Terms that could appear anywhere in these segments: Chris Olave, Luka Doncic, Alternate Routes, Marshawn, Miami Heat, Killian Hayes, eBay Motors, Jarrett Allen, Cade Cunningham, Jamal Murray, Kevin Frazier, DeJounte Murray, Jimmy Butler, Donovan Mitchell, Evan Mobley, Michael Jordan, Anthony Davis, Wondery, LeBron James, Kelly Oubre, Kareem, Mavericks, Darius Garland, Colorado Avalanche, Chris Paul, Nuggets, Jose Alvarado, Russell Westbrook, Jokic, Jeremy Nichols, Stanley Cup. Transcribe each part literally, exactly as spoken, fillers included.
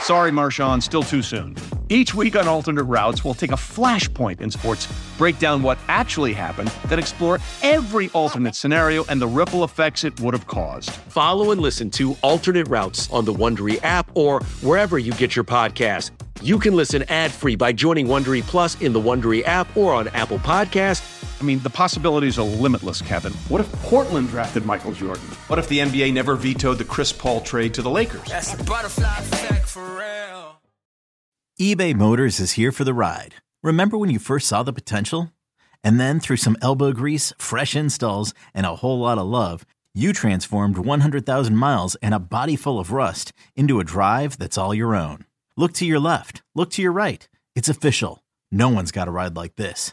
Sorry, Marshawn, still too soon. Each week on Alternate Routes, we'll take a flashpoint in sports, break down what actually happened, then explore every alternate scenario and the ripple effects it would have caused. Follow and listen to Alternate Routes on the Wondery app or wherever you get your podcasts. You can listen ad-free by joining Wondery Plus in the Wondery app or on Apple Podcasts. I mean, the possibilities are limitless, Kevin. What if Portland drafted Michael Jordan? What if the N B A never vetoed the Chris Paul trade to the Lakers? That's the butterfly effect for real. eBay Motors is here for the ride. Remember when you first saw the potential? And then through some elbow grease, fresh installs, and a whole lot of love, you transformed one hundred thousand miles and a body full of rust into a drive that's all your own. Look to your left. Look to your right. It's official. No one's got a ride like this.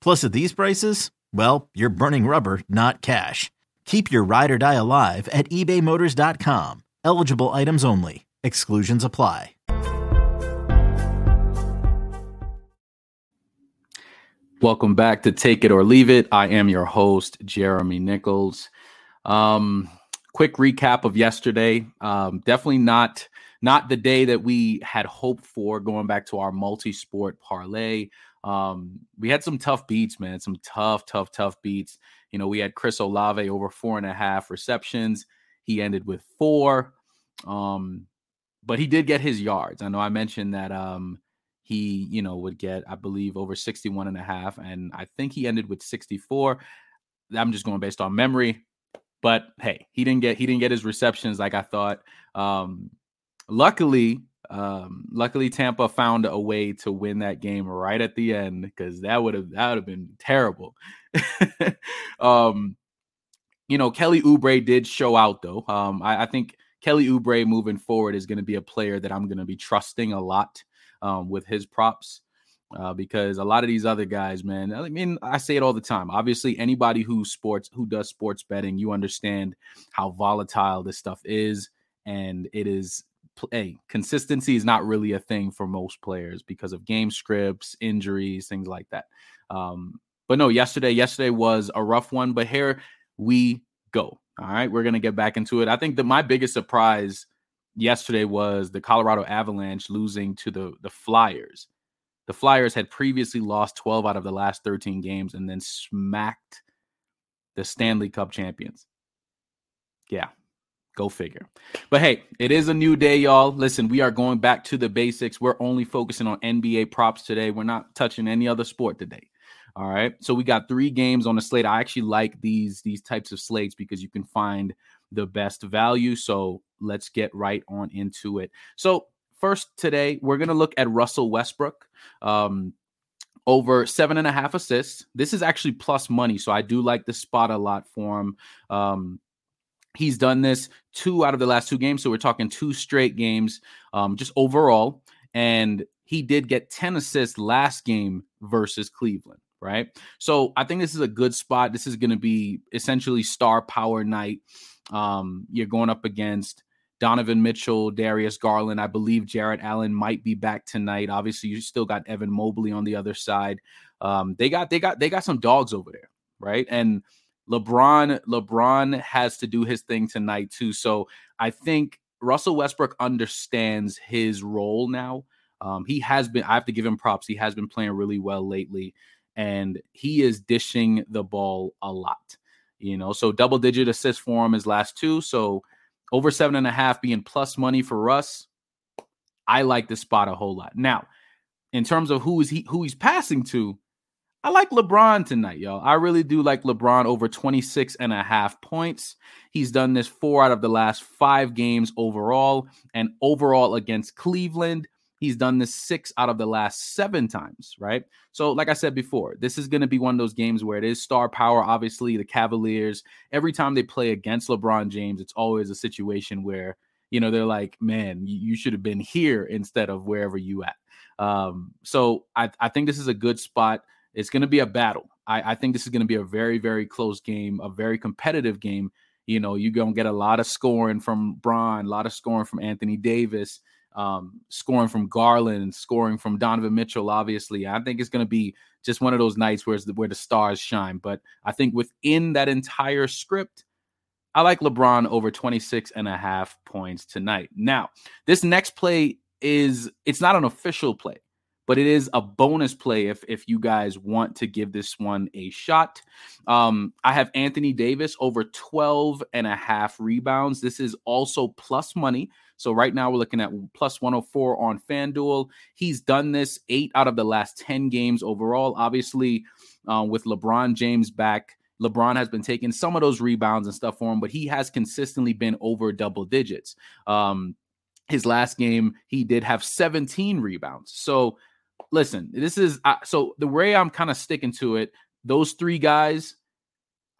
Plus at these prices, well, you're burning rubber, not cash. Keep your ride or die alive at ebay motors dot com. Eligible items only. Exclusions apply. Welcome back to Take It or Leave It. I am your host, Jeremy Nichols. Um, quick recap of yesterday. Um, definitely not, not the day that we had hoped for, going back to our multi-sport parlay. Um, we had some tough beats, man. Some tough, tough, tough beats. You know, we had Chris Olave over four and a half receptions. He ended with four, um, but he did get his yards. I know I mentioned that um, he, you know, would get, I believe, over sixty-one and a half, and I think he ended with sixty-four. I'm just going based on memory, but hey, he didn't get he didn't get his receptions like I thought. Um, luckily. Um, luckily Tampa found a way to win that game right at the end, because that would have that would have been terrible. um, you know, Kelly Oubre did show out though. Um, I, I think Kelly Oubre moving forward is going to be a player that I'm going to be trusting a lot um, with his props uh, because a lot of these other guys, man. I mean, I say it all the time. Obviously, anybody who sports who does sports betting, you understand how volatile this stuff is, and it is. Hey, consistency is not really a thing for most players because of game scripts, injuries, things like that. Um, but no, yesterday, yesterday was a rough one, but here we go. All right, we're going to get back into it. I think that my biggest surprise yesterday was the Colorado Avalanche losing to the, the Flyers. The Flyers had previously lost twelve out of the last thirteen games and then smacked the Stanley Cup champions. Yeah. Go figure. But hey, it is a new day, y'all. Listen, we are going back to the basics. We're only focusing on N B A props today. We're not touching any other sport today. All right. So we got three games on the slate. I actually like these, these types of slates because you can find the best value. So let's get right on into it. So first today, we're going to look at Russell Westbrook. Um, Over seven and a half assists. This is actually plus money. So I do like the spot a lot for him. Um, He's done this two out of the last two games. So we're talking two straight games um, just overall. And he did get ten assists last game versus Cleveland, right? So I think this is a good spot. This is going to be essentially star power night. Um, you're going up against Donovan Mitchell, Darius Garland. I believe Jarrett Allen might be back tonight. Obviously, you still got Evan Mobley on the other side. Um, they got they got they got some dogs over there, right? And LeBron, LeBron has to do his thing tonight, too. So I think Russell Westbrook understands his role now. Um, he has been, I have to give him props. He has been playing really well lately, and he is dishing the ball a lot, you know, so double digit assists for him his last two. So over seven and a half being plus money for Russ. I like this spot a whole lot. Now, in terms of who is he who he's passing to, I like LeBron tonight, y'all. I really do like LeBron over twenty-six and a half points. He's done this four out of the last five games overall, and overall against Cleveland, he's done this six out of the last seven times, right? So like I said before, this is going to be one of those games where it is star power. Obviously, the Cavaliers, every time they play against LeBron James, it's always a situation where, you know, they're like, man, you should have been here instead of wherever you at. Um, so I, I think this is a good spot. It's going to be a battle. I, I think this is going to be a very, very close game, a very competitive game. You know, you're going to get a lot of scoring from Bron, a lot of scoring from Anthony Davis, um, scoring from Garland, scoring from Donovan Mitchell, obviously. I think it's going to be just one of those nights where, it's the, where the stars shine. But I think within that entire script, I like LeBron over twenty-six and a half points tonight. Now, this next play is, it's not an official play, but it is a bonus play if if you guys want to give this one a shot. Um, I have Anthony Davis over twelve and a half rebounds. This is also plus money. So right now we're looking at plus one oh four on FanDuel. He's done this eight out of the last ten games overall. Obviously, uh, with LeBron James back, LeBron has been taking some of those rebounds and stuff for him, but he has consistently been over double digits. Um, his last game, he did have seventeen rebounds. So, listen, this is uh, so the way I'm kind of sticking to it. Those three guys,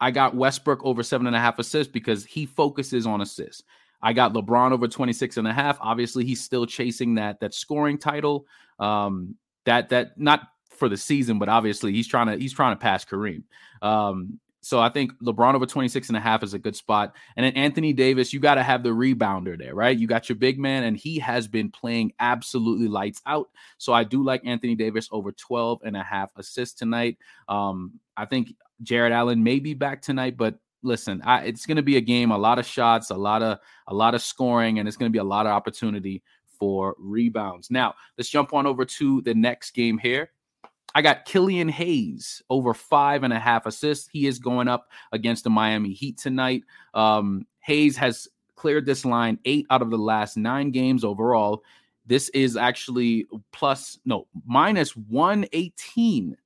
I got Westbrook over seven and a half assists because he focuses on assists. I got LeBron over twenty-six and a half. Obviously, he's still chasing that that scoring title. Um, that that not for the season, but obviously he's trying to he's trying to pass Kareem. Um, so I think LeBron over twenty-six and a half is a good spot. And then Anthony Davis, you got to have the rebounder there, right? You got your big man, and he has been playing absolutely lights out. So I do like Anthony Davis over twelve and a half assists tonight. Um, I think Jarrett Allen may be back tonight, but listen, I, it's going to be a game, a lot of shots, a lot of, a lot of scoring, and it's going to be a lot of opportunity for rebounds. Now let's jump on over to the next game here. I got Killian Hayes over five and a half assists. He is going up against the Miami Heat tonight. Um, Hayes has cleared this line eight out of the last nine games overall. This is actually plus, no, minus one eighteen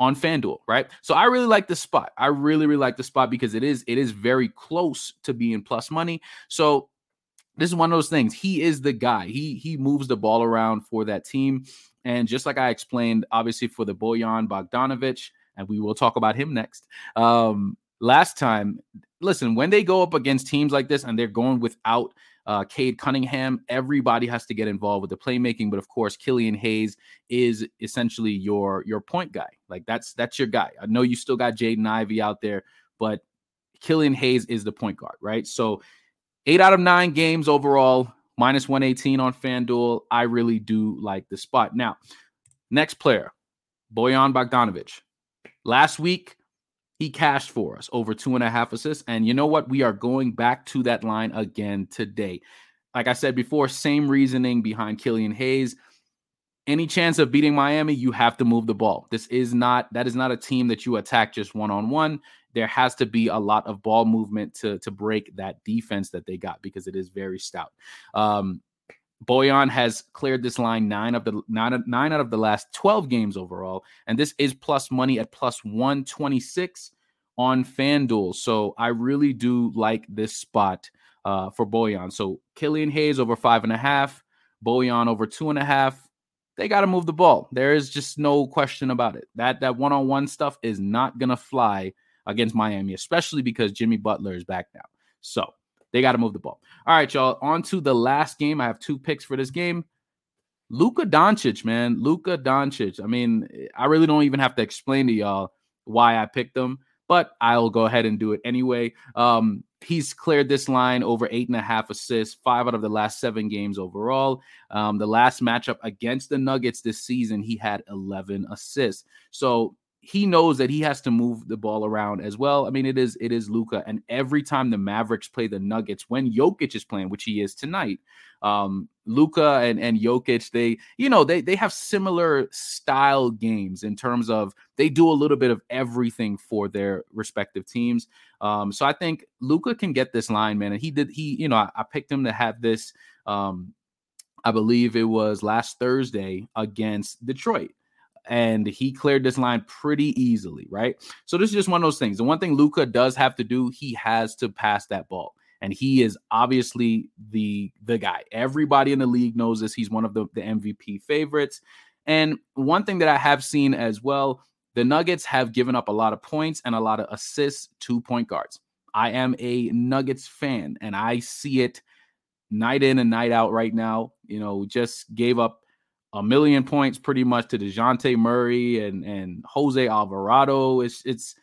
on FanDuel, right? So I really like this spot. I really, really like this spot because it is, it is very close to being plus money. So this is one of those things. He is the guy. He he moves the ball around for that team. And just like I explained, obviously, for the Bojan Bogdanovic, and we will talk about him next. Um, last time, listen, when they go up against teams like this and they're going without uh, Cade Cunningham, everybody has to get involved with the playmaking. But, of course, Killian Hayes is essentially your, your point guy. Like, that's that's your guy. I know you still got Jaden Ivey out there, but Killian Hayes is the point guard, right? So eight out of nine games overall. Minus one eighteen on FanDuel. I really do like the spot. Now, next player, Bojan Bogdanovic. Last week, he cashed for us over two and a half assists. And you know what? We are going back to that line again today. Like I said before, same reasoning behind Killian Hayes. Any chance of beating Miami, you have to move the ball. This is not, that is not a team that you attack just one-on-one. There has to be a lot of ball movement to, to break that defense that they got because it is very stout. Um, Bojan has cleared this line nine of the nine, nine out of the last twelve games overall. And this is plus money at plus one twenty-six on FanDuel. So I really do like this spot uh, for Bojan. So Killian Hayes over five and a half, Bojan over two and a half. They got to move the ball. There is just no question about it. That, that one-on-one stuff is not going to fly against Miami, especially because Jimmy Butler is back now. So they got to move the ball. All right, y'all, on to the last game. I have two picks for this game. Luka Doncic, man, Luka Doncic. I mean, I really don't even have to explain to y'all why I picked him, but I'll go ahead and do it anyway. Um, he's cleared this line over eight and a half assists, five out of the last seven games overall. Um, the last matchup against the Nuggets this season, he had eleven assists. So he knows that he has to move the ball around as well. I mean, it is it is Luka, and every time the Mavericks play the Nuggets, when Jokic is playing, which he is tonight, um, Luka and, and Jokic, they you know they they have similar style games in terms of they do a little bit of everything for their respective teams. Um, so I think Luka can get this line, man, and he did he you know I, I picked him to have this. Um, I believe it was last Thursday against Detroit. And he cleared this line pretty easily, right? So this is just one of those things. The one thing Luka does have to do, he has to pass that ball. And he is obviously the, the guy. Everybody in the league knows this. He's one of the, the M V P favorites. And one thing that I have seen as well, the Nuggets have given up a lot of points and a lot of assists to point guards. I am a Nuggets fan, and I see it night in and night out right now. You know, just gave up a million points pretty much to DeJounte Murray and, and Jose Alvarado. It's it's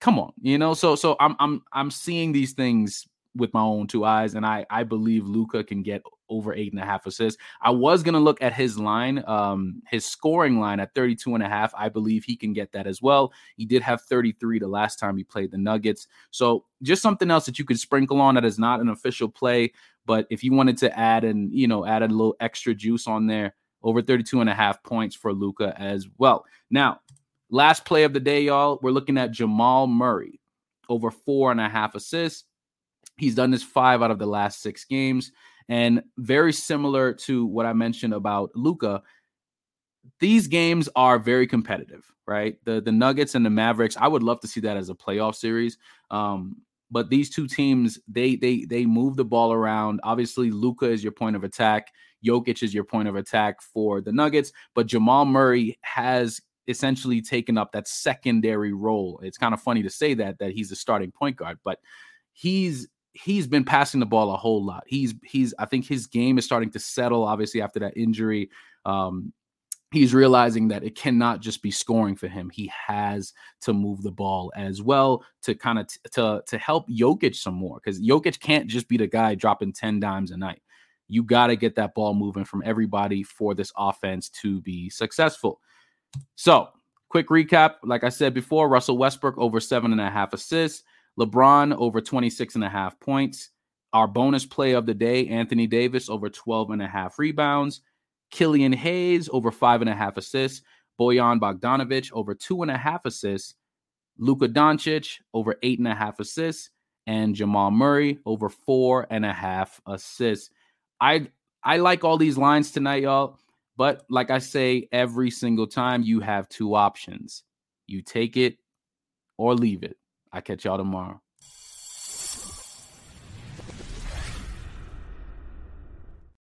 come on, you know. So so I'm I'm I'm seeing these things with my own two eyes, and I I believe Luka can get over eight and a half assists. I was going to look at his line, um, his scoring line at thirty-two and a half. I believe he can get that as well. He did have thirty-three the last time he played the Nuggets. So just something else that you could sprinkle on that is not an official play, but if you wanted to add and, you know, add a little extra juice on there, over thirty-two and a half points for Luka as well. Now, last play of the day, y'all, we're looking at Jamal Murray over four and a half assists. He's done this five out of the last six games. And very similar to what I mentioned about Luka, these games are very competitive, right? The the Nuggets and the Mavericks, I would love to see that as a playoff series. Um, but these two teams, they they they move the ball around. Obviously, Luka is your point of attack. Jokic is your point of attack for the Nuggets. But Jamal Murray has essentially taken up that secondary role. It's kind of funny to say that, that he's the starting point guard, but he's... he's been passing the ball a whole lot. He's, he's, I think his game is starting to settle, obviously, after that injury. Um, he's realizing that it cannot just be scoring for him. He has to move the ball as well to kind of, t- to, to help Jokic some more, because Jokic can't just be the guy dropping ten dimes a night. You got to get that ball moving from everybody for this offense to be successful. So quick recap. Like I said before, Russell Westbrook over seven and a half assists. LeBron over twenty-six and a half points. Our bonus play of the day, Anthony Davis over twelve and a half rebounds. Killian Hayes over five and a half assists. Bojan Bogdanovic over two and a half assists. Luka Doncic over eight and a half assists. And Jamal Murray over four and a half assists. I I like all these lines tonight, y'all. But like I say, every single time you have two options. You take it or leave it. I'll catch y'all tomorrow.